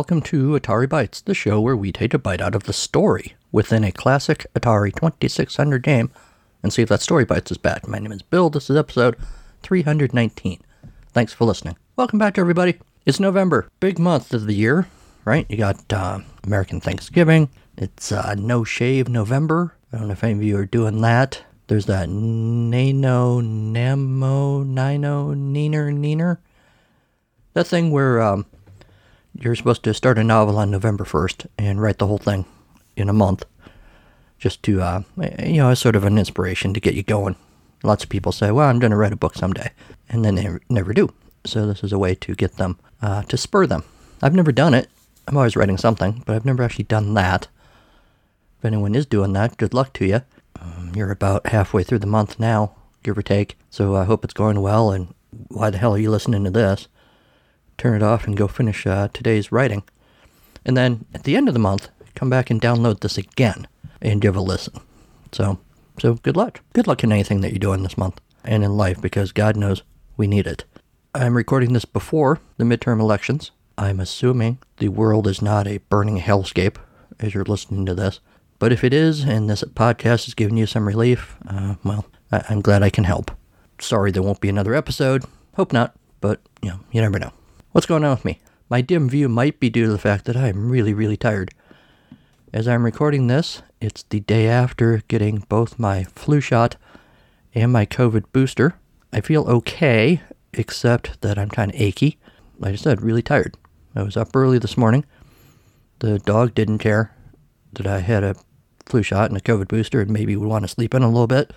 welcome to Atari Bytes, the show where we take a bite out of the story within a classic Atari 2600 game and see if that story bites us back. My name is Bill, this is episode 319. Thanks for listening. Welcome back to everybody. It's November, big month of the year, right? You got American Thanksgiving, it's No Shave November. I don't know if any of you are doing that. There's that Nano, Namo, Nino, Neener, Neener. That thing where you're supposed to start a novel on November 1st and write the whole thing in a month. Just to, as sort of an inspiration to get you going. Lots of people say, well, I'm going to write a book someday. And then they never do. So this is a way to get them, to spur them. I've never done it. I'm always writing something, but I've never actually done that. If anyone is doing that, good luck to you. You're about halfway through the month now, give or take, so I hope it's going well, and why the hell are you listening to this? Turn it off and go finish today's writing. And then, at the end of the month, come back and download this again, and give a listen. So good luck. Good luck in anything that you're doing this month, and in life, because God knows we need it. I'm recording this before the midterm elections. I'm assuming the world is not a burning hellscape as you're listening to this. But if it is, and this podcast is giving you some relief, I'm glad I can help. Sorry there won't be another episode. Hope not, but, you never know. What's going on with me? My dim view might be due to the fact that I'm really, really tired. As I'm recording this, it's the day after getting both my flu shot and my COVID booster. I feel okay, except that I'm kind of achy. Like I said, really tired. I was up early this morning. The dog didn't care that I had a flu shot and a COVID booster and maybe would want to sleep in a little bit.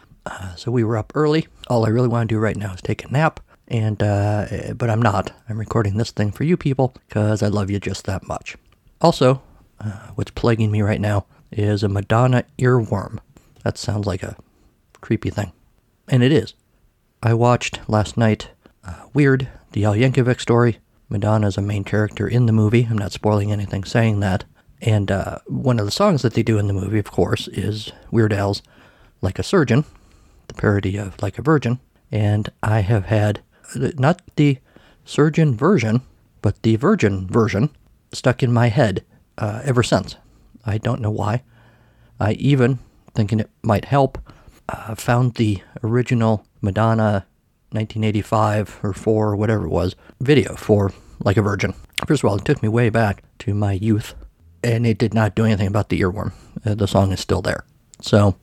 So we were up early. All I really want to do right now is take a nap. But I'm not. I'm recording this thing for you people because I love you just that much. Also, what's plaguing me right now is a Madonna earworm. That sounds like a creepy thing. And it is. I watched last night Weird, the Al Yankovic story. Madonna's a main character in the movie. I'm not spoiling anything saying that. And one of the songs that they do in the movie, of course, is Weird Al's Like a Surgeon, the parody of Like a Virgin. And I have had, not the surgeon version, but the virgin version, stuck in my head ever since. I don't know why. I even, thinking it might help, found the original Madonna 1985 or 4 or whatever it was video for Like a Virgin. First of all, it took me way back to my youth. And it did not do anything about the earworm. The song is still there. So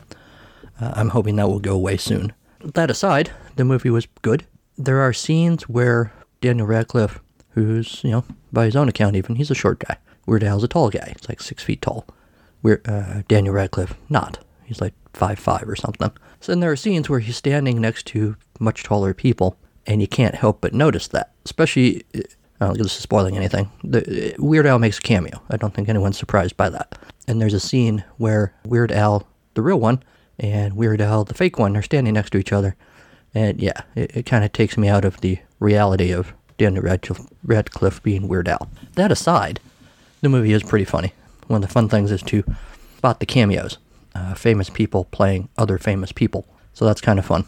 I'm hoping that will go away soon. That aside, the movie was good. There are scenes where Daniel Radcliffe, who's, by his own account even, he's a short guy. Weird Al's a tall guy. It's like 6 feet tall. Daniel Radcliffe, not. He's like 5'5" or something. So then there are scenes where he's standing next to much taller people, and you can't help but notice that. Especially... I don't think this is spoiling anything. Weird Al makes a cameo. I don't think anyone's surprised by that. And there's a scene where Weird Al, the real one, and Weird Al, the fake one, are standing next to each other. And yeah, it kind of takes me out of the reality of Daniel Radcliffe being Weird Al. That aside, the movie is pretty funny. One of the fun things is to spot the cameos. Famous people playing other famous people. So that's kind of fun.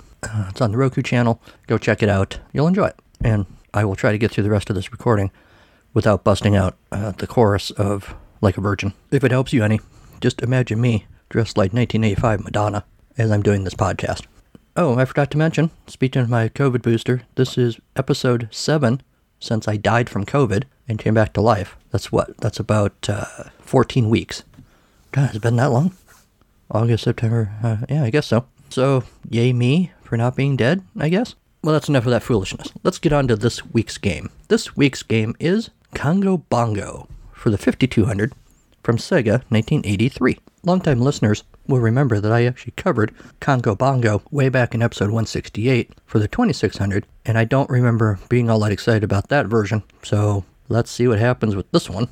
It's on the Roku channel. Go check it out. You'll enjoy it. And... I will try to get through the rest of this recording without busting out the chorus of Like a Virgin. If it helps you any, just imagine me dressed like 1985 Madonna as I'm doing this podcast. Oh, I forgot to mention, speaking of my COVID booster, this is episode 7 since I died from COVID and came back to life. That's about 14 weeks. God, has it been that long? August, September, yeah, I guess so. So, yay me for not being dead, I guess. Well, that's enough of that foolishness. Let's get on to this week's game. This week's game is Congo Bongo for the 5200 from Sega 1983. Longtime listeners will remember that I actually covered Congo Bongo way back in episode 168 for the 2600, and I don't remember being all that excited about that version, so let's see what happens with this one.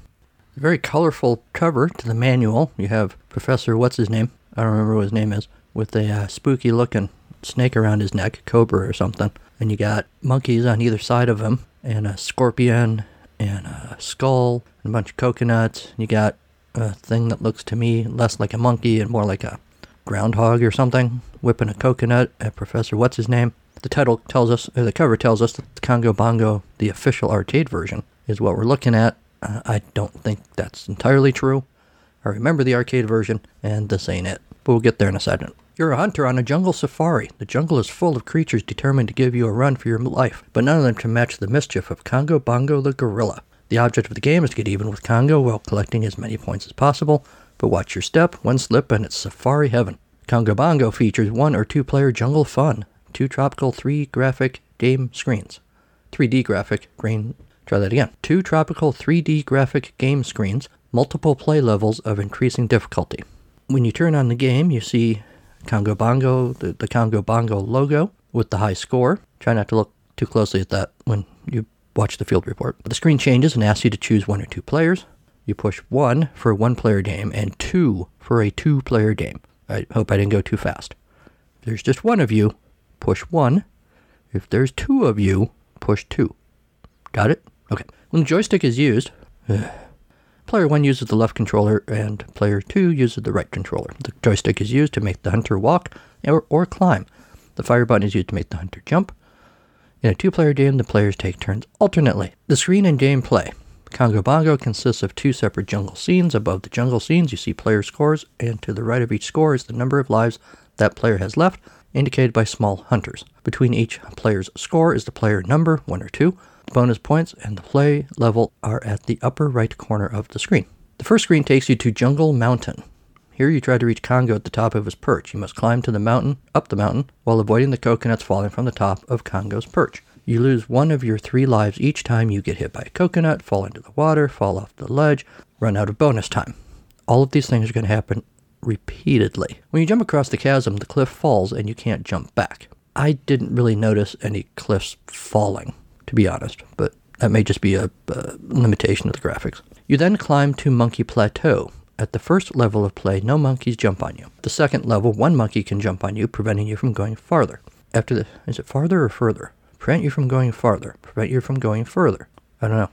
Very colorful cover to the manual. You have Professor What's-His-Name, I don't remember what his name is, with a spooky-looking snake around his neck, cobra or something, and you got monkeys on either side of him, and a scorpion, and a skull, and a bunch of coconuts. You got a thing that looks to me less like a monkey and more like a groundhog or something, whipping a coconut at Professor What's-His-Name. The title tells us, or the cover tells us, that the Congo Bongo, the official arcade version, is what we're looking at, I don't think that's entirely true. I remember the arcade version, and this ain't it. But we'll get there in a second. You're a hunter on a jungle safari. The jungle is full of creatures determined to give you a run for your life, but none of them can match the mischief of Congo Bongo the gorilla. The object of the game is to get even with Congo while collecting as many points as possible, but watch your step, one slip, and it's safari heaven. Congo Bongo features 1 or 2 player jungle fun, 2 tropical 3D graphic game screens, multiple play levels of increasing difficulty. When you turn on the game, you see Congo Bongo, the Congo Bongo logo with the high score. Try not to look too closely at that when you watch the field report. The screen changes and asks you to choose 1 or 2 players. You push 1 for a 1-player game and 2 for a 2-player game. I hope I didn't go too fast. If there's just 1 of you, push 1. If there's 2 of you, push 2. Got it? Okay. When the joystick is used, player 1 uses the left controller and player 2 uses the right controller. The joystick is used to make the hunter walk or climb. The fire button is used to make the hunter jump. In a 2-player game, the players take turns alternately. The screen and gameplay. Congo Bongo consists of 2 separate jungle scenes. Above the jungle scenes, you see player scores, and to the right of each score is the number of lives that player has left, indicated by small hunters. Between each player's score is the player number, 1 or 2. The bonus points and the play level are at the upper right corner of the screen. The first screen takes you to Jungle Mountain. Here you try to reach Congo at the top of his perch. You must climb to the mountain, up the mountain, while avoiding the coconuts falling from the top of Congo's perch. You lose 1 of your 3 lives each time you get hit by a coconut, fall into the water, fall off the ledge, run out of bonus time. All of these things are going to happen repeatedly. When you jump across the chasm, the cliff falls and you can't jump back. I didn't really notice any cliffs falling, to be honest, but that may just be a limitation of the graphics. You then climb to Monkey Plateau. At the first level of play, no monkeys jump on you. The second level, 1 monkey can jump on you, preventing you from going farther. After the... Is it farther or further? Prevent you from going farther. Prevent you from going further. I don't know.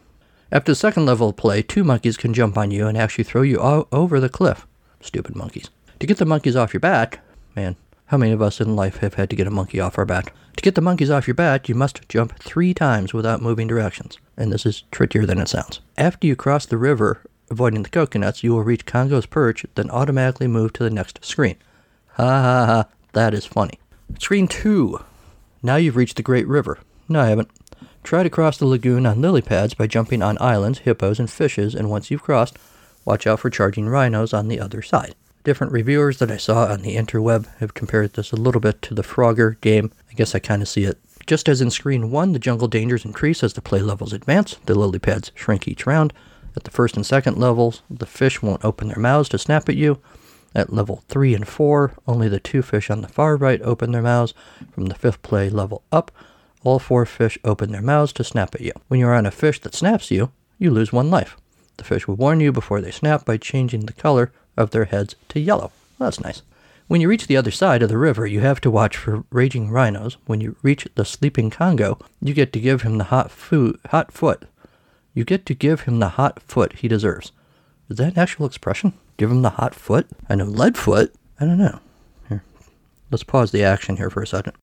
After the second level of play, 2 monkeys can jump on you and actually throw you all over the cliff. Stupid monkeys. To get the monkeys off your back... Man, how many of us in life have had to get a monkey off our back? To get the monkeys off your back, you must jump 3 times without moving directions. And this is trickier than it sounds. After you cross the river... Avoiding the coconuts, you will reach Congo's perch, then automatically move to the next screen. Ha ha ha, that is funny. Screen 2. Now you've reached the Great River. No, I haven't. Try to cross the lagoon on lily pads by jumping on islands, hippos, and fishes, and once you've crossed, watch out for charging rhinos on the other side. Different reviewers that I saw on the interweb have compared this a little bit to the Frogger game. I guess I kind of see it. Just as in Screen 1, the jungle dangers increase as the play levels advance, the lily pads shrink each round. At the first and second levels, the fish won't open their mouths to snap at you. At level 3 and 4, only the 2 fish on the far right open their mouths. From the 5th play level up, all 4 fish open their mouths to snap at you. When you're on a fish that snaps you, you lose 1 life. The fish will warn you before they snap by changing the color of their heads to yellow. Well, that's nice. When you reach the other side of the river, you have to watch for raging rhinos. When you reach the sleeping Congo, you get to give him the hot foot. You get to give him the hot foot he deserves. Is that an actual expression? Give him the hot foot? I know lead foot. I don't know. Here, let's pause the action here for a second.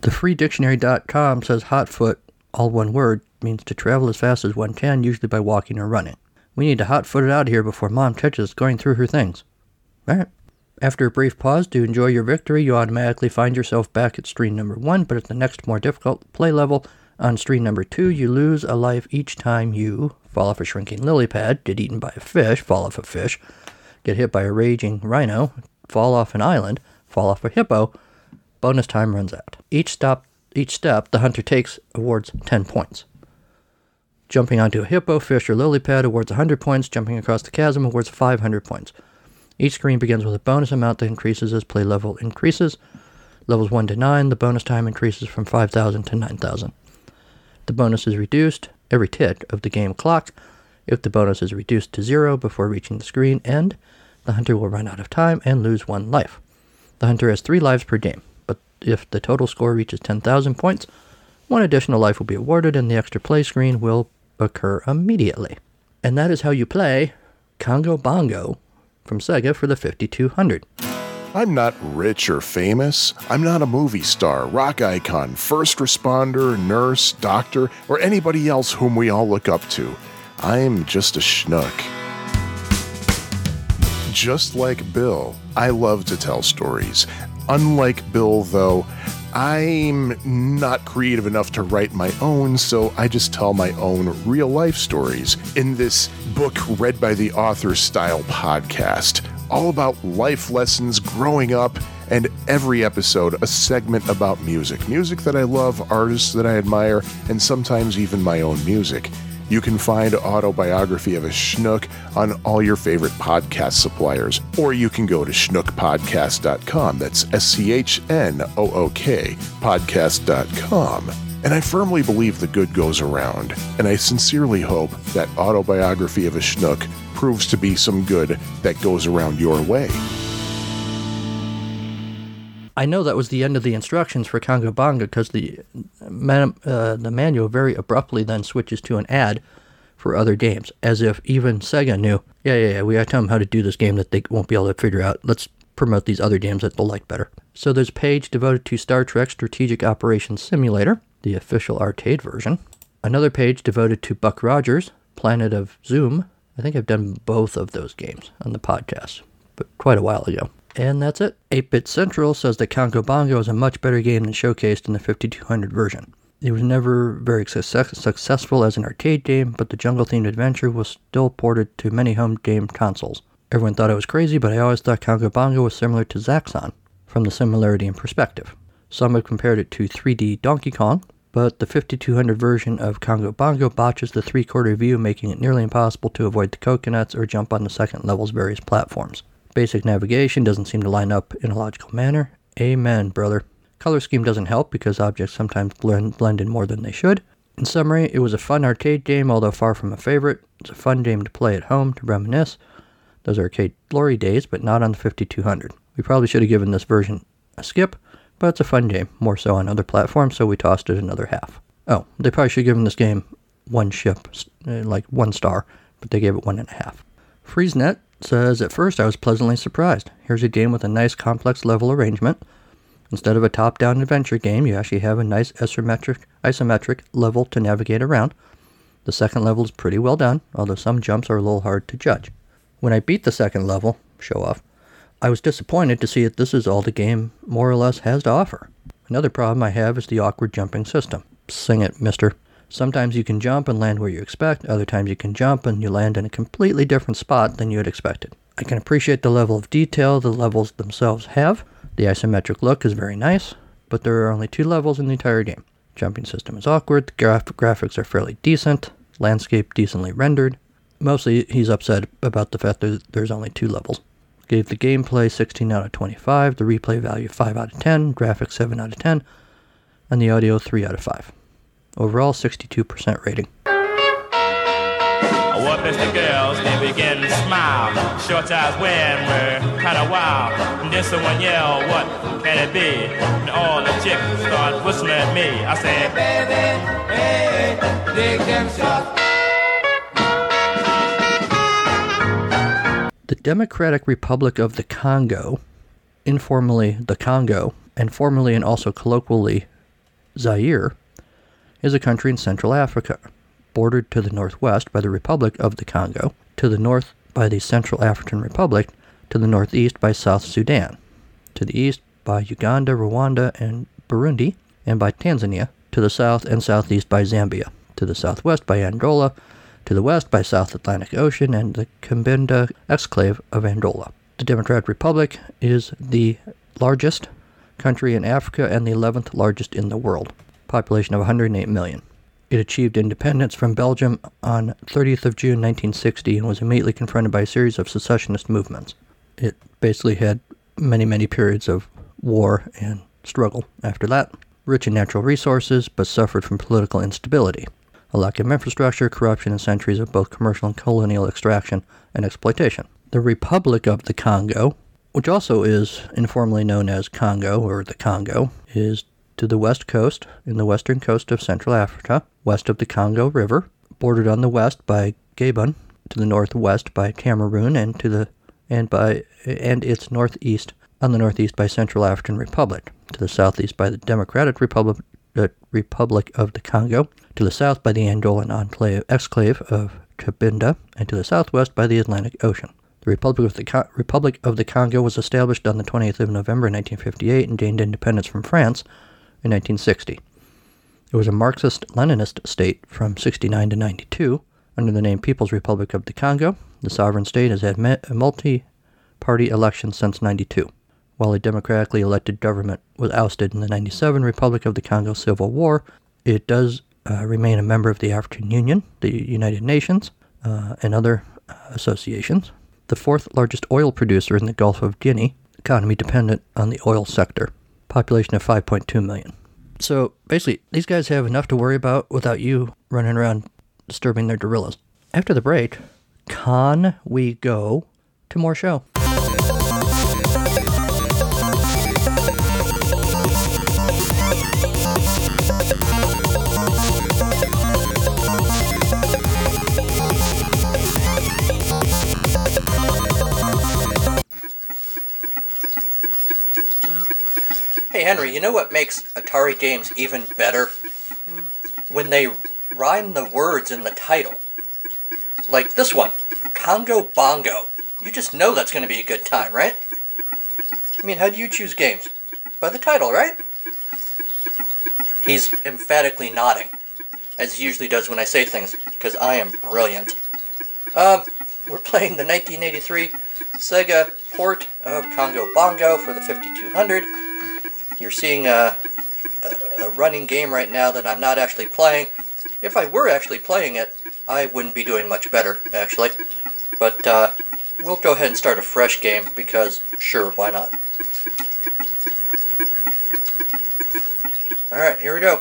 The freedictionary.com says hot foot, all one word, means to travel as fast as one can, usually by walking or running. We need to hot foot it out of here before Mom catches us going through her things. All right. After a brief pause to enjoy your victory, you automatically find yourself back at screen number 1, but at the next more difficult play level on screen number 2, you lose a life each time you fall off a shrinking lily pad, get eaten by a fish, fall off a fish, get hit by a raging rhino, fall off an island, fall off a hippo, bonus time runs out. Each step the hunter takes awards 10 points. Jumping onto a hippo, fish, or lily pad awards 100 points, jumping across the chasm awards 500 points. Each screen begins with a bonus amount that increases as play level increases. Levels 1 to 9, the bonus time increases from 5,000 to 9,000. The bonus is reduced every tick of the game clock. If the bonus is reduced to 0 before reaching the screen end, the hunter will run out of time and lose 1 life. The hunter has 3 lives per game, but if the total score reaches 10,000 points, 1 additional life will be awarded and the extra play screen will occur immediately. And that is how you play Congo Bongo from Sega for the 5200. I'm not rich or famous. I'm not a movie star, rock icon, first responder, nurse, doctor, or anybody else whom we all look up to. I'm just a schnook. Just like Bill, I love to tell stories. Unlike Bill, though, I'm not creative enough to write my own, so I just tell my own real-life stories in this book read by the author-style podcast, all about life lessons, growing up, and every episode, a segment about music. Music that I love, artists that I admire, and sometimes even my own music. You can find Autobiography of a Schnook on all your favorite podcast suppliers, or you can go to schnookpodcast.com. That's SCHNOOK, podcast.com. And I firmly believe the good goes around, and I sincerely hope that Autobiography of a Schnook proves to be some good that goes around your way. I know that was the end of the instructions for Congo Bongo because the manual very abruptly then switches to an ad for other games, as if even Sega knew, we gotta tell them how to do this game that they won't be able to figure out. Let's promote these other games that they'll like better. So there's a page devoted to Star Trek Strategic Operations Simulator, the official arcade version. Another page devoted to Buck Rogers, Planet of Zoom. I think I've done both of those games on the podcast, but quite a while ago. And that's it. 8-bit Central says that Congo Bongo is a much better game than showcased in the 5200 version. It was never very successful as an arcade game, but the jungle-themed adventure was still ported to many home game consoles. Everyone thought it was crazy, but I always thought Congo Bongo was similar to Zaxxon, from the similarity in perspective. Some have compared it to 3D Donkey Kong, but the 5200 version of Congo Bongo botches the three-quarter view, making it nearly impossible to avoid the coconuts or jump on the second level's various platforms. Basic navigation doesn't seem to line up in a logical manner. Amen, brother. Color scheme doesn't help because objects sometimes blend in more than they should. In summary, it was a fun arcade game, although far from a favorite. It's a fun game to play at home, to reminisce. Those arcade glory days, but not on the 5200. We probably should have given this version a skip, but it's a fun game, more so on other platforms, so we tossed it another half. Oh, they probably should have given this game one star, but they gave it 1.5. FreezeNet says, at first I was pleasantly surprised. Here's a game with a nice complex level arrangement. Instead of a top-down adventure game, you actually have a nice isometric level to navigate around. The second level is pretty well done, although some jumps are a little hard to judge. When I beat the second level, show off, I was disappointed to see that this is all the game more or less has to offer. Another problem I have is the awkward jumping system. Sing it, mister. Sometimes you can jump and land where you expect, other times you can jump and you land in a completely different spot than you had expected. I can appreciate the level of detail the levels themselves have. The isometric look is very nice, but there are only 2 levels in the entire game. Jumping system is awkward, the graphics are fairly decent, landscape decently rendered. Mostly he's upset about the fact that there's only 2 levels. Gave the gameplay 16 out of 25, the replay value 5 out of 10, graphics 7 out of 10, and the audio 3 out of 5. Overall, 62% rating. I want the girls, they begin to smile. Short eyes when we're kind of wild. And this one yell, what can it be? And all the chicks start whistling at me. I say, hey, baby, hey, dig them short. The Democratic Republic of the Congo, informally the Congo, and formally and also colloquially Zaire, is a country in Central Africa, bordered to the northwest by the Republic of the Congo, to the north by the Central African Republic, to the northeast by South Sudan, to the east by Uganda, Rwanda, and Burundi, and by Tanzania, to the south and southeast by Zambia, to the southwest by Angola, to the west by South Atlantic Ocean and the Cabinda exclave of Angola. The Democratic Republic is the largest country in Africa and the 11th largest in the world. Population of 108 million. It achieved independence from Belgium on 30th of June 1960 and was immediately confronted by a series of secessionist movements. It basically had many, many periods of war and struggle after that. Rich in natural resources, but suffered from political instability, a lack of infrastructure, corruption, and centuries of both commercial and colonial extraction and exploitation. The Republic of the Congo, which also is informally known as Congo or the Congo, is to the west coast, in the western coast of Central Africa, west of the Congo River, bordered on the west by Gabon, to the northwest by Cameroon, and its northeast on the northeast by Central African Republic, to the southeast by the Democratic Republic of the Congo, to the south by the Angolan exclave of Cabinda, and to the southwest by the Atlantic Ocean. The Republic of the Congo was established on the 20th of November 1958 and gained independence from France in 1960. It was a Marxist-Leninist state from 69 to 92. Under the name People's Republic of the Congo, the sovereign state has had multi-party elections since 92, while a democratically elected government was ousted in the 97 Republic of the Congo Civil War. It does remain a member of the African Union, the United Nations, and other associations. The fourth largest oil producer in the Gulf of Guinea, economy dependent on the oil sector, population of 5.2 million. So basically, these guys have enough to worry about without you running around disturbing their gorillas. After the break, can we go to more show? Hey Henry, you know what makes Atari games even better? When they rhyme the words in the title. Like this one, Congo Bongo. You just know that's going to be a good time, right? I mean, how do you choose games? By the title, right? He's emphatically nodding, as he usually does when I say things, because I am brilliant. We're playing the 1983 Sega port of Congo Bongo for the 5200. You're seeing a running game right now that I'm not actually playing. If I were actually playing it, I wouldn't be doing much better, actually. But we'll go ahead and start a fresh game, because sure, why not? Alright, here we go.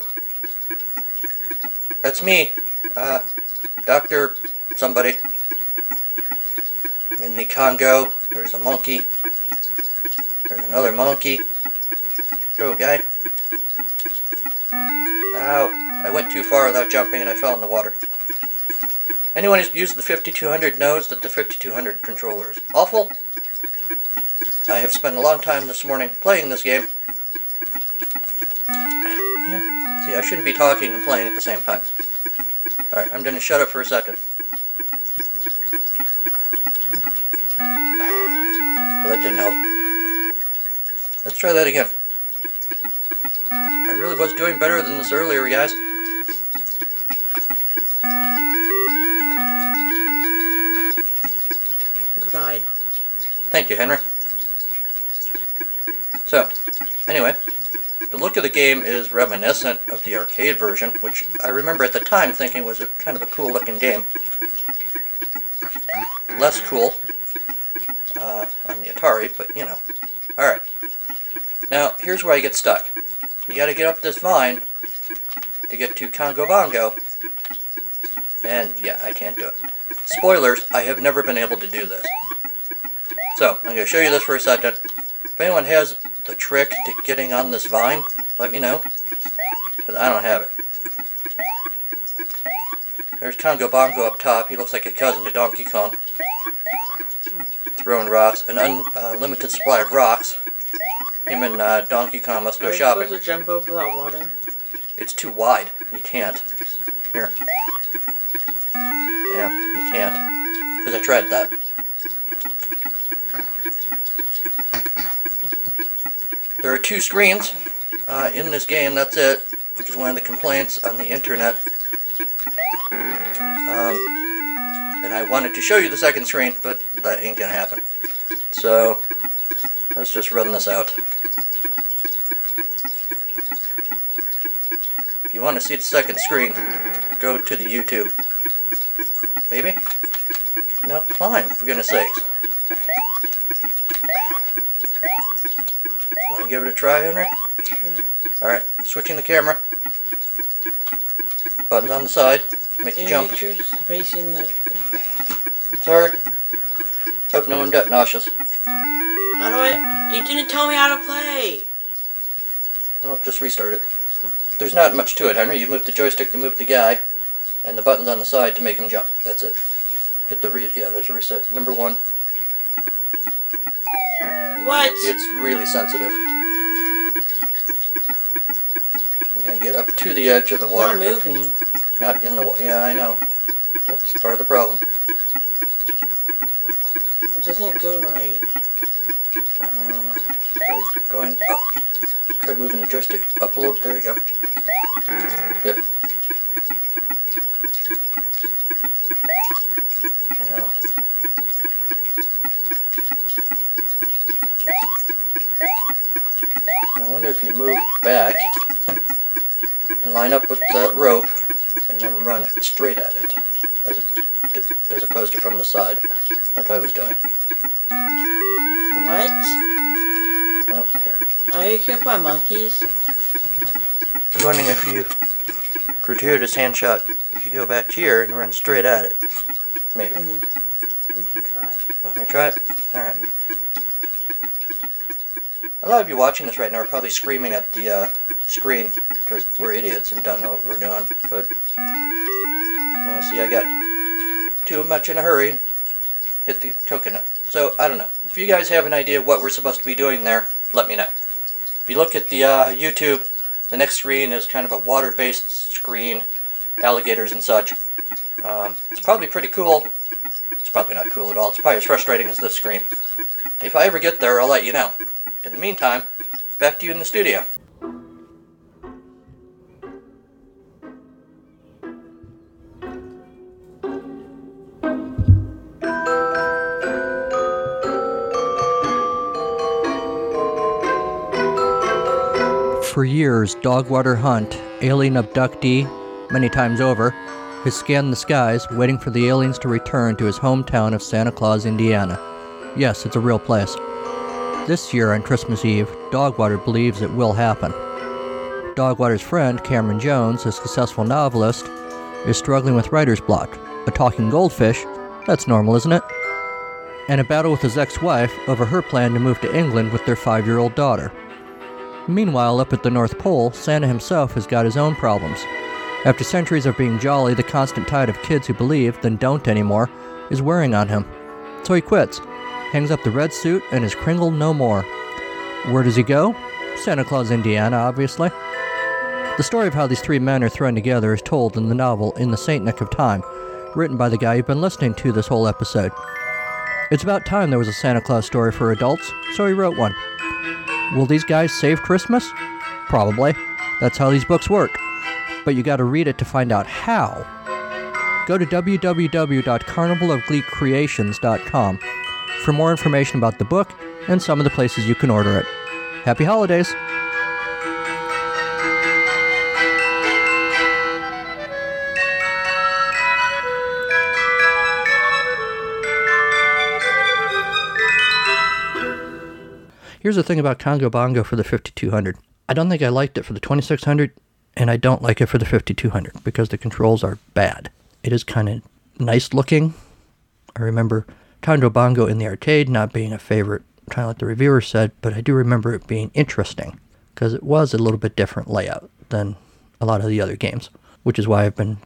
That's me, Dr. Somebody. I'm in the Congo. There's a monkey. There's another monkey. Go, guy. Ow. I went too far without jumping and I fell in the water. Anyone who's used the 5200 knows that the 5200 controller is awful. I have spent a long time this morning playing this game. See, I shouldn't be talking and playing at the same time. Alright, I'm going to shut up for a second. Well, that didn't help. Let's try that again. I really was doing better than this earlier, guys. Thank you, Henry. So, anyway, the look of the game is reminiscent of the arcade version, which I remember at the time thinking was a kind of a cool looking game. Less cool on the Atari, but you know. Alright. Now, here's where I get stuck. You gotta get up this vine to get to Congo Bongo. And yeah, I can't do it. Spoilers, I have never been able to do this. So, I'm going to show you this for a second. If anyone has the trick to getting on this vine, let me know. Because I don't have it. There's Congo Bongo up top. He looks like a cousin to Donkey Kong. Throwing rocks. An unlimited supply of rocks. Him and Donkey Kong must go shopping. Are you supposed to jump over that water? It's too wide. You can't. Here. Yeah, you can't. Because I tried that. There are two screens in this game, that's it, which is one of the complaints on the internet. And I wanted to show you the second screen, but that ain't gonna happen. So, let's just run this out. If you want to see the second screen, go to the YouTube. Maybe? Now climb, for goodness sakes. Give it a try, Henry? Sure. Alright, switching the camera. Buttons on the side. Make you jump. Facing the... Sorry. Hope no one got nauseous. How do I... You didn't tell me how to play! Well, just restart it. There's not much to it, Henry. You move the joystick to move the guy, and the buttons on the side to make him jump. That's it. Hit the... Yeah, there's a reset. Number 1. What? It's really sensitive. Yeah, get up to the edge of the water. It's not moving. Not in the water. Yeah, I know. That's part of the problem. It doesn't go right. Going up. Try moving the joystick up a little. There you go. Yep. Now. I wonder if you move back and line up with the rope and then run straight at it as opposed to from the side, like I was doing. What? Are you killed by monkeys? I'm wondering if you gratuitous hand shot, if you go back here and run straight at it. Maybe. Mm-hmm. You can try. Want me to try it? Alright. Mm-hmm. A lot of you watching this right now are probably screaming at the screen because we're idiots and don't know what we're doing. But, you see, I got too much in a hurry. Hit the coconut. So, I don't know. If you guys have an idea of what we're supposed to be doing there, let me know. If you look at the YouTube, the next screen is kind of a water-based screen, alligators and such. It's probably pretty cool. It's probably not cool at all. It's probably as frustrating as this screen. If I ever get there, I'll let you know. In the meantime, back to you in the studio. For years, Dogwater Hunt, alien abductee, many times over, has scanned the skies, waiting for the aliens to return to his hometown of Santa Claus, Indiana. Yes, it's a real place. This year, on Christmas Eve, Dogwater believes it will happen. Dogwater's friend, Cameron Jones, a successful novelist, is struggling with writer's block. A talking goldfish? That's normal, isn't it? And a battle with his ex-wife over her plan to move to England with their 5-year-old daughter. Meanwhile, up at the North Pole, Santa himself has got his own problems. After centuries of being jolly, the constant tide of kids who believe, then don't anymore, is wearing on him. So he quits, hangs up the red suit, and is Kringle no more. Where does he go? Santa Claus, Indiana, obviously. The story of how these three men are thrown together is told in the novel In the Saint Nick of Time, written by the guy you've been listening to this whole episode. It's about time there was a Santa Claus story for adults, so he wrote one. Will these guys save Christmas? Probably. That's how these books work. But you gotta read it to find out how. Go to www.carnivalofgleecreations.com for more information about the book and some of the places you can order it. Happy holidays! Here's the thing about Congo Bongo for the 5200. I don't think I liked it for the 2600, and I don't like it for the 5200 because the controls are bad. It is kind of nice looking. I remember Congo Bongo in the arcade not being a favorite, kind of like the reviewer said, but I do remember it being interesting because it was a little bit different layout than a lot of the other games, which is why I've been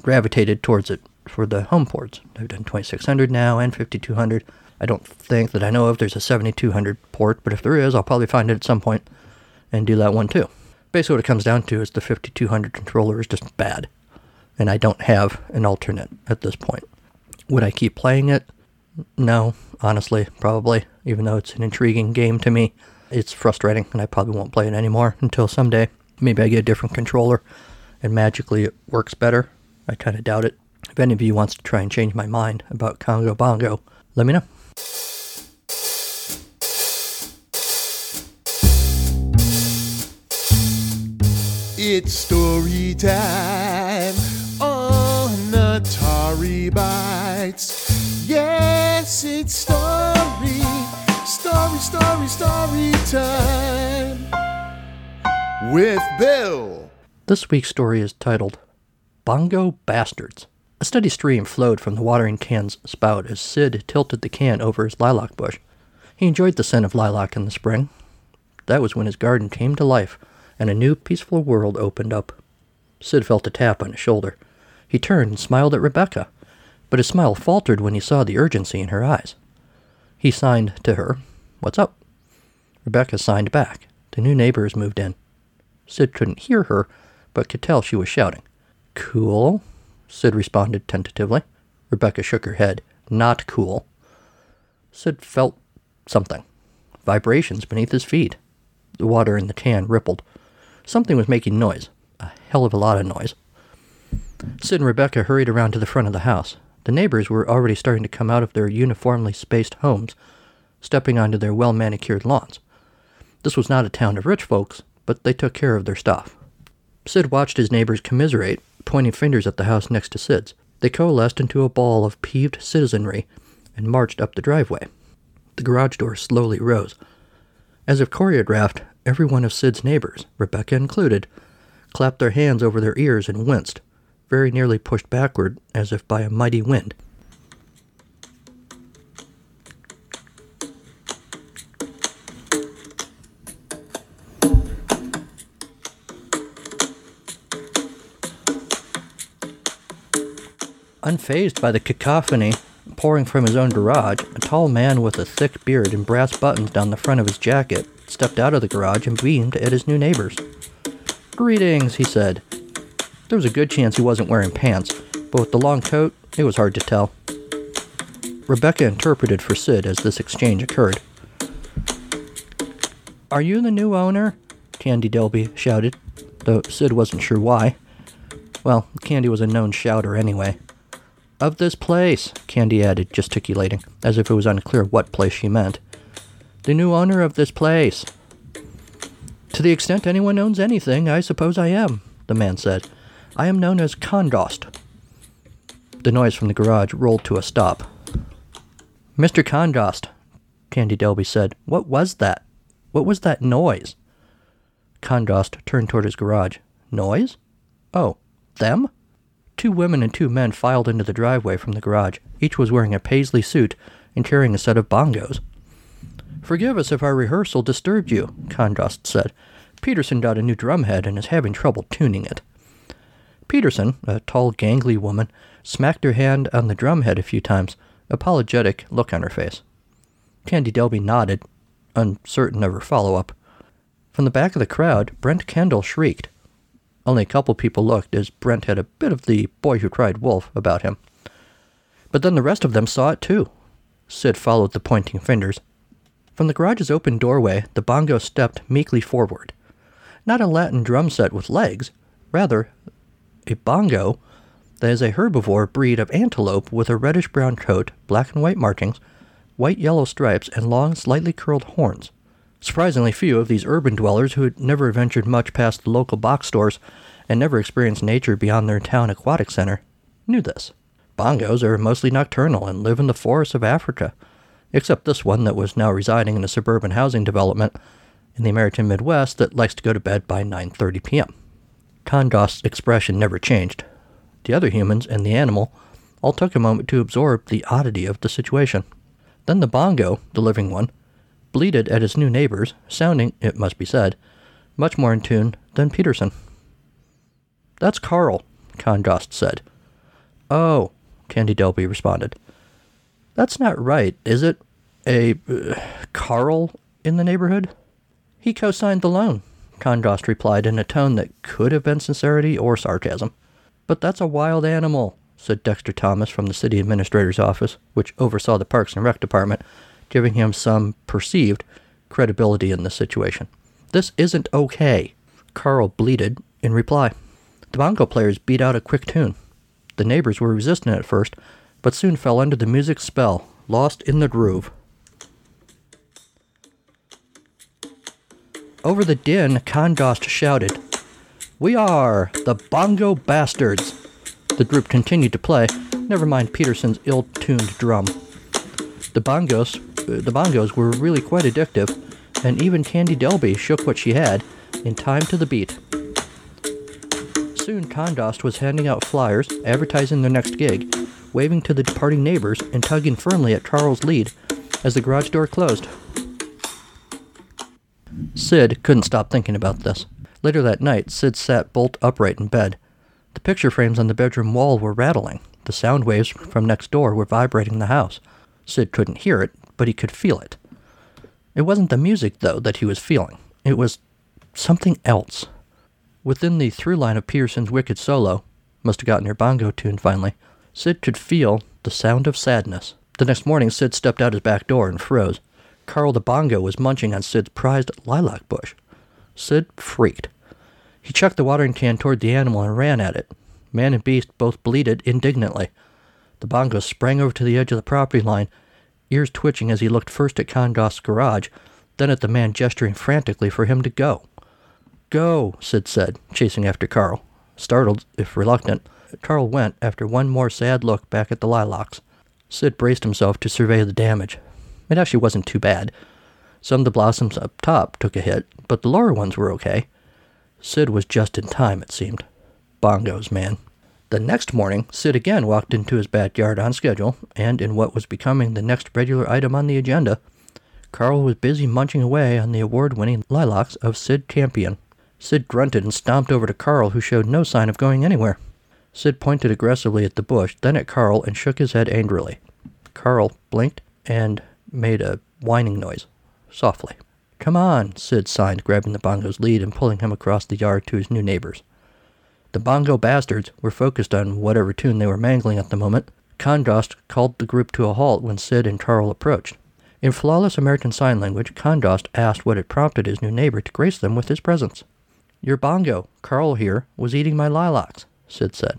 gravitated towards it for the home ports. I've done 2600 now and 5200. I don't think that I know if there's a 7200 port, but if there is, I'll probably find it at some point and do that one too. Basically what it comes down to is the 5200 controller is just bad, and I don't have an alternate at this point. Would I keep playing it? No, honestly, probably, even though it's an intriguing game to me. It's frustrating, and I probably won't play it anymore until someday. Maybe I get a different controller, and magically it works better. I kind of doubt it. If any of you wants to try and change my mind about Congo Bongo, let me know. It's story time on Atari Bytes. Yes, it's story time with Bill. This week's story is titled Bongo Bastards. A steady stream flowed from the watering can's spout as Sid tilted the can over his lilac bush. He enjoyed the scent of lilac in the spring. That was when his garden came to life, and a new, peaceful world opened up. Sid felt a tap on his shoulder. He turned and smiled at Rebecca, but his smile faltered when he saw the urgency in her eyes. He signed to her, "What's up?" Rebecca signed back. The new neighbors moved in. Sid couldn't hear her, but could tell she was shouting. "Cool," Sid responded tentatively. Rebecca shook her head. "Not cool." Sid felt something. Vibrations beneath his feet. The water in the can rippled. Something was making noise. A hell of a lot of noise. Sid and Rebecca hurried around to the front of the house. The neighbors were already starting to come out of their uniformly spaced homes, stepping onto their well-manicured lawns. This was not a town of rich folks, but they took care of their stuff. Sid watched his neighbors commiserate, pointing fingers at the house next to Sid's. They coalesced into a ball of peeved citizenry and marched up the driveway. The garage door slowly rose. As if choreographed, every one of Sid's neighbors, Rebecca included, clapped their hands over their ears and winced, very nearly pushed backward as if by a mighty wind. Unfazed by the cacophony pouring from his own garage, a tall man with a thick beard and brass buttons down the front of his jacket stepped out of the garage and beamed at his new neighbors. "Greetings," he said. There was a good chance he wasn't wearing pants, but with the long coat, it was hard to tell. Rebecca interpreted for Sid as this exchange occurred. "Are you the new owner?" Candy Delby shouted, though Sid wasn't sure why. Well, Candy was a known shouter anyway. "Of this place," Candy added, gesticulating, as if it was unclear what place she meant. "The new owner of this place." "To the extent anyone owns anything, I suppose I am," the man said. "I am known as Condost." The noise from the garage rolled to a stop. "Mr. Condost," Candy Delby said, "what was that? What was that noise?" Condost turned toward his garage. "Noise? Oh, them?" Two women and two men filed into the driveway from the garage. Each was wearing a paisley suit and carrying a set of bongos. "Forgive us if our rehearsal disturbed you," Condost said. "Peterson got a new drumhead and is having trouble tuning it." Peterson, a tall, gangly woman, smacked her hand on the drumhead a few times, apologetic look on her face. Candy Delby nodded, uncertain of her follow-up. From the back of the crowd, Brent Kendall shrieked. Only a couple people looked, as Brent had a bit of the boy who cried wolf about him. But then the rest of them saw it too. Sid followed the pointing fingers. From the garage's open doorway, the bongo stepped meekly forward. Not a Latin drum set with legs, rather a bongo that is a herbivore breed of antelope with a reddish-brown coat, black and white markings, white-yellow stripes, and long, slightly curled horns. Surprisingly few of these urban dwellers who had never ventured much past the local box stores and never experienced nature beyond their town aquatic center knew this. Bongos are mostly nocturnal and live in the forests of Africa, except this one that was now residing in a suburban housing development in the American Midwest that likes to go to bed by 9:30 p.m. Condost's expression never changed. The other humans and the animal all took a moment to absorb the oddity of the situation. Then the bongo, the living one, bleated at his new neighbors, sounding, it must be said, much more in tune than Peterson. "That's Carl," Condost said. "Oh," Candy Delby responded. "That's not right, is it? Carl in the neighborhood?" "He co-signed the loan," Condost replied in a tone that could have been sincerity or sarcasm. "But that's a wild animal," said Dexter Thomas from the city administrator's office, which oversaw the Parks and Rec Department, giving him some perceived credibility in this situation. "This isn't okay," Carl bleated in reply. The bongo players beat out a quick tune. The neighbors were resistant at first, but soon fell under the music's spell, lost in the groove. Over the din, Condost shouted, "We are the Bongo Bastards!" The group continued to play, never mind Peterson's ill-tuned drum. The bongos were really quite addictive, and even Candy Delby shook what she had in time to the beat. Soon Condost was handing out flyers, advertising their next gig, waving to the departing neighbors, and tugging firmly at Charles' lead as the garage door closed. Sid couldn't stop thinking about this. Later that night, Sid sat bolt upright in bed. The picture frames on the bedroom wall were rattling. The sound waves from next door were vibrating the house. Sid couldn't hear it, but he could feel it. It wasn't the music, though, that he was feeling. It was something else. Within the through line of Peterson's wicked solo, must have gotten her bongo tune finally, Sid could feel the sound of sadness. The next morning, Sid stepped out his back door and froze. Carl the bongo was munching on Sid's prized lilac bush. Sid freaked. He chucked the watering can toward the animal and ran at it. Man and beast both bleated indignantly. The bongo sprang over to the edge of the property line, ears twitching as he looked first at Condost's garage, then at the man gesturing frantically for him to go. "Go," Sid said, chasing after Carl. Startled, if reluctant, Carl went after one more sad look back at the lilacs. Sid braced himself to survey the damage. It actually wasn't too bad. Some of the blossoms up top took a hit, but the lower ones were okay. Sid was just in time, it seemed. Bongos, man. The next morning, Sid again walked into his backyard on schedule, and in what was becoming the next regular item on the agenda, Carl was busy munching away on the award-winning lilacs of Sid Campion. Sid grunted and stomped over to Carl, who showed no sign of going anywhere. Sid pointed aggressively at the bush, then at Carl, and shook his head angrily. Carl blinked and made a whining noise, softly. "Come on," Sid signed, grabbing the bongo's lead and pulling him across the yard to his new neighbors. The bongo bastards were focused on whatever tune they were mangling at the moment. Condost called the group to a halt when Sid and Carl approached. In flawless American Sign Language, Condost asked what had prompted his new neighbor to grace them with his presence. "Your bongo, Carl here, was eating my lilacs," Sid said.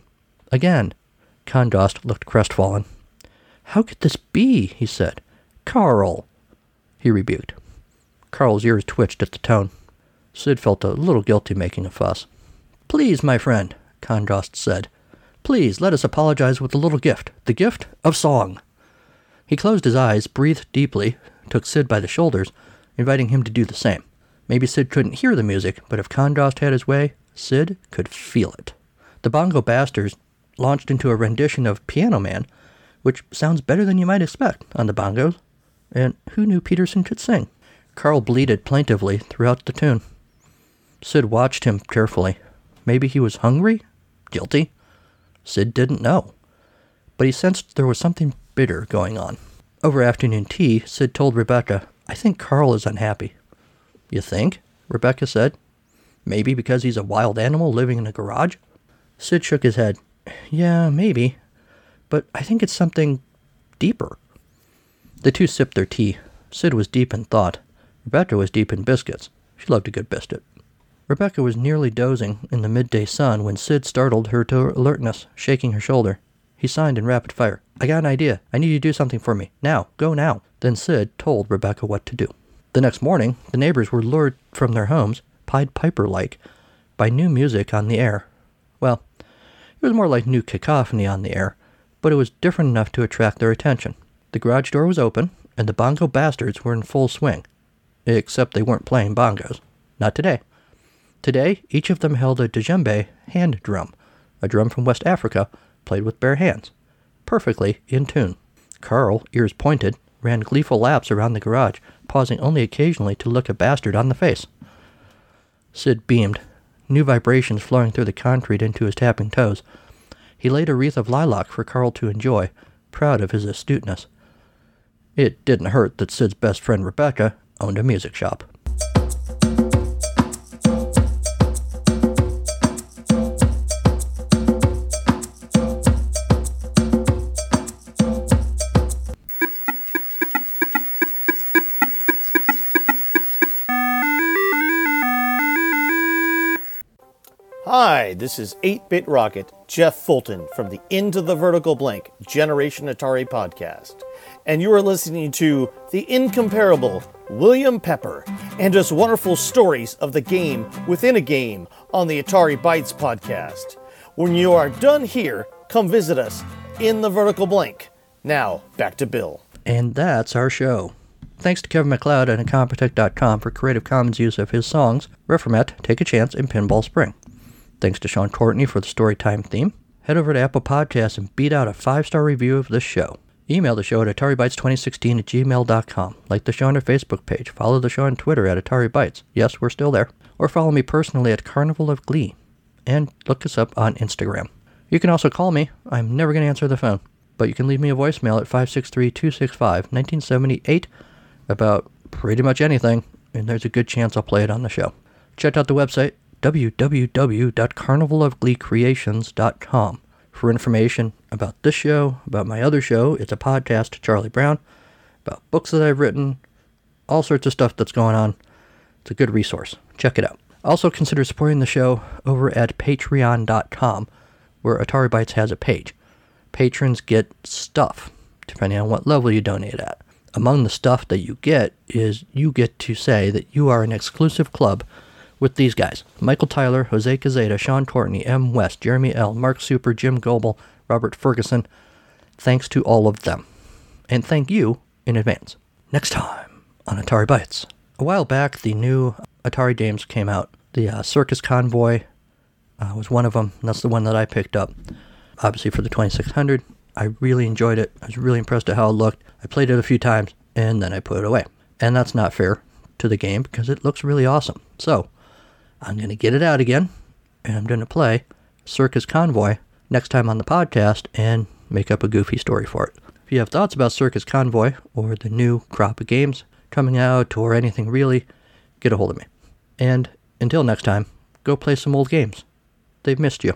"Again." Condost looked crestfallen. "How could this be?" he said. "Carl," he rebuked. Carl's ears twitched at the tone. Sid felt a little guilty making a fuss. "Please, my friend," Condost said. "Please, let us apologize with a little gift, the gift of song." He closed his eyes, breathed deeply, took Sid by the shoulders, inviting him to do the same. Maybe Sid couldn't hear the music, but if Condost had his way, Sid could feel it. The bongo bastards launched into a rendition of Piano Man, which sounds better than you might expect on the bongos. And who knew Peterson could sing? Carl bleated plaintively throughout the tune. Sid watched him carefully. Maybe he was hungry? Guilty? Sid didn't know. But he sensed there was something bitter going on. Over afternoon tea, Sid told Rebecca, "I think Carl is unhappy." "You think?" Rebecca said. "Maybe because he's a wild animal living in a garage?" Sid shook his head. "Yeah, maybe. But I think it's something deeper." The two sipped their tea. Sid was deep in thought. Rebecca was deep in biscuits. She loved a good biscuit. Rebecca was nearly dozing in the midday sun when Sid startled her to alertness, shaking her shoulder. He signed in rapid fire. "I got an idea. I need you to do something for me. Now. Go now." Then Sid told Rebecca what to do. The next morning, the neighbors were lured from their homes, Pied Piper-like, by new music on the air. Well, it was more like new cacophony on the air, but it was different enough to attract their attention. The garage door was open, and the bongo bastards were in full swing, except they weren't playing bongos. Not today. Today, each of them held a djembe hand drum, a drum from West Africa, played with bare hands. Perfectly in tune. Carl, ears pointed, ran gleeful laps around the garage, pausing only occasionally to look a bastard on the face. Sid beamed, new vibrations flowing through the concrete into his tapping toes. He laid a wreath of lilac for Carl to enjoy, proud of his astuteness. It didn't hurt that Sid's best friend Rebecca owned a music shop. Hi, this is 8-Bit Rocket, Jeff Fulton from the Into the Vertical Blank Generation Atari podcast. And you are listening to the incomparable William Pepper and his wonderful stories of the game within a game on the Atari Bytes podcast. When you are done here, come visit us in the Vertical Blank. Now, back to Bill. And that's our show. Thanks to Kevin MacLeod and Incompetech.com for Creative Commons use of his songs, Reformat, Take a Chance, and Pinball Spring. Thanks to Sean Courtney for the Storytime theme. Head over to Apple Podcasts and beat out a 5-star review of this show. Email the show at ataribytes2016@gmail.com. Like the show on our Facebook page. Follow the show on Twitter at AtariBytes. Yes, we're still there. Or follow me personally at Carnival of Glee. And look us up on Instagram. You can also call me. I'm never going to answer the phone. But you can leave me a voicemail at 563-265-1978 about pretty much anything, and there's a good chance I'll play it on the show. Check out the website, www.carnivalofgleecreations.com, for information about this show, about my other show, It's a Podcast, Charlie Brown, about books that I've written, all sorts of stuff that's going on. It's a good resource. Check it out. Also consider supporting the show over at patreon.com, where Atari Bytes has a page. Patrons get stuff, depending on what level you donate at. Among the stuff that you get is you get to say that you are an exclusive club with these guys: Michael Tyler, Jose Cazeta, Sean Courtney, M. West, Jeremy L., Mark Super, Jim Goebel, Robert Ferguson. Thanks to all of them. And thank you in advance. Next time on Atari Bytes. A while back, the new Atari games came out. The Circus Convoy was one of them. That's the one that I picked up, obviously, for the 2600. I really enjoyed it. I was really impressed at how it looked. I played it a few times, and then I put it away. And that's not fair to the game, because it looks really awesome. So I'm going to get it out again, and I'm going to play Circus Convoy next time on the podcast and make up a goofy story for it. If you have thoughts about Circus Convoy or the new crop of games coming out or anything really, get a hold of me. And until next time, go play some old games. They've missed you.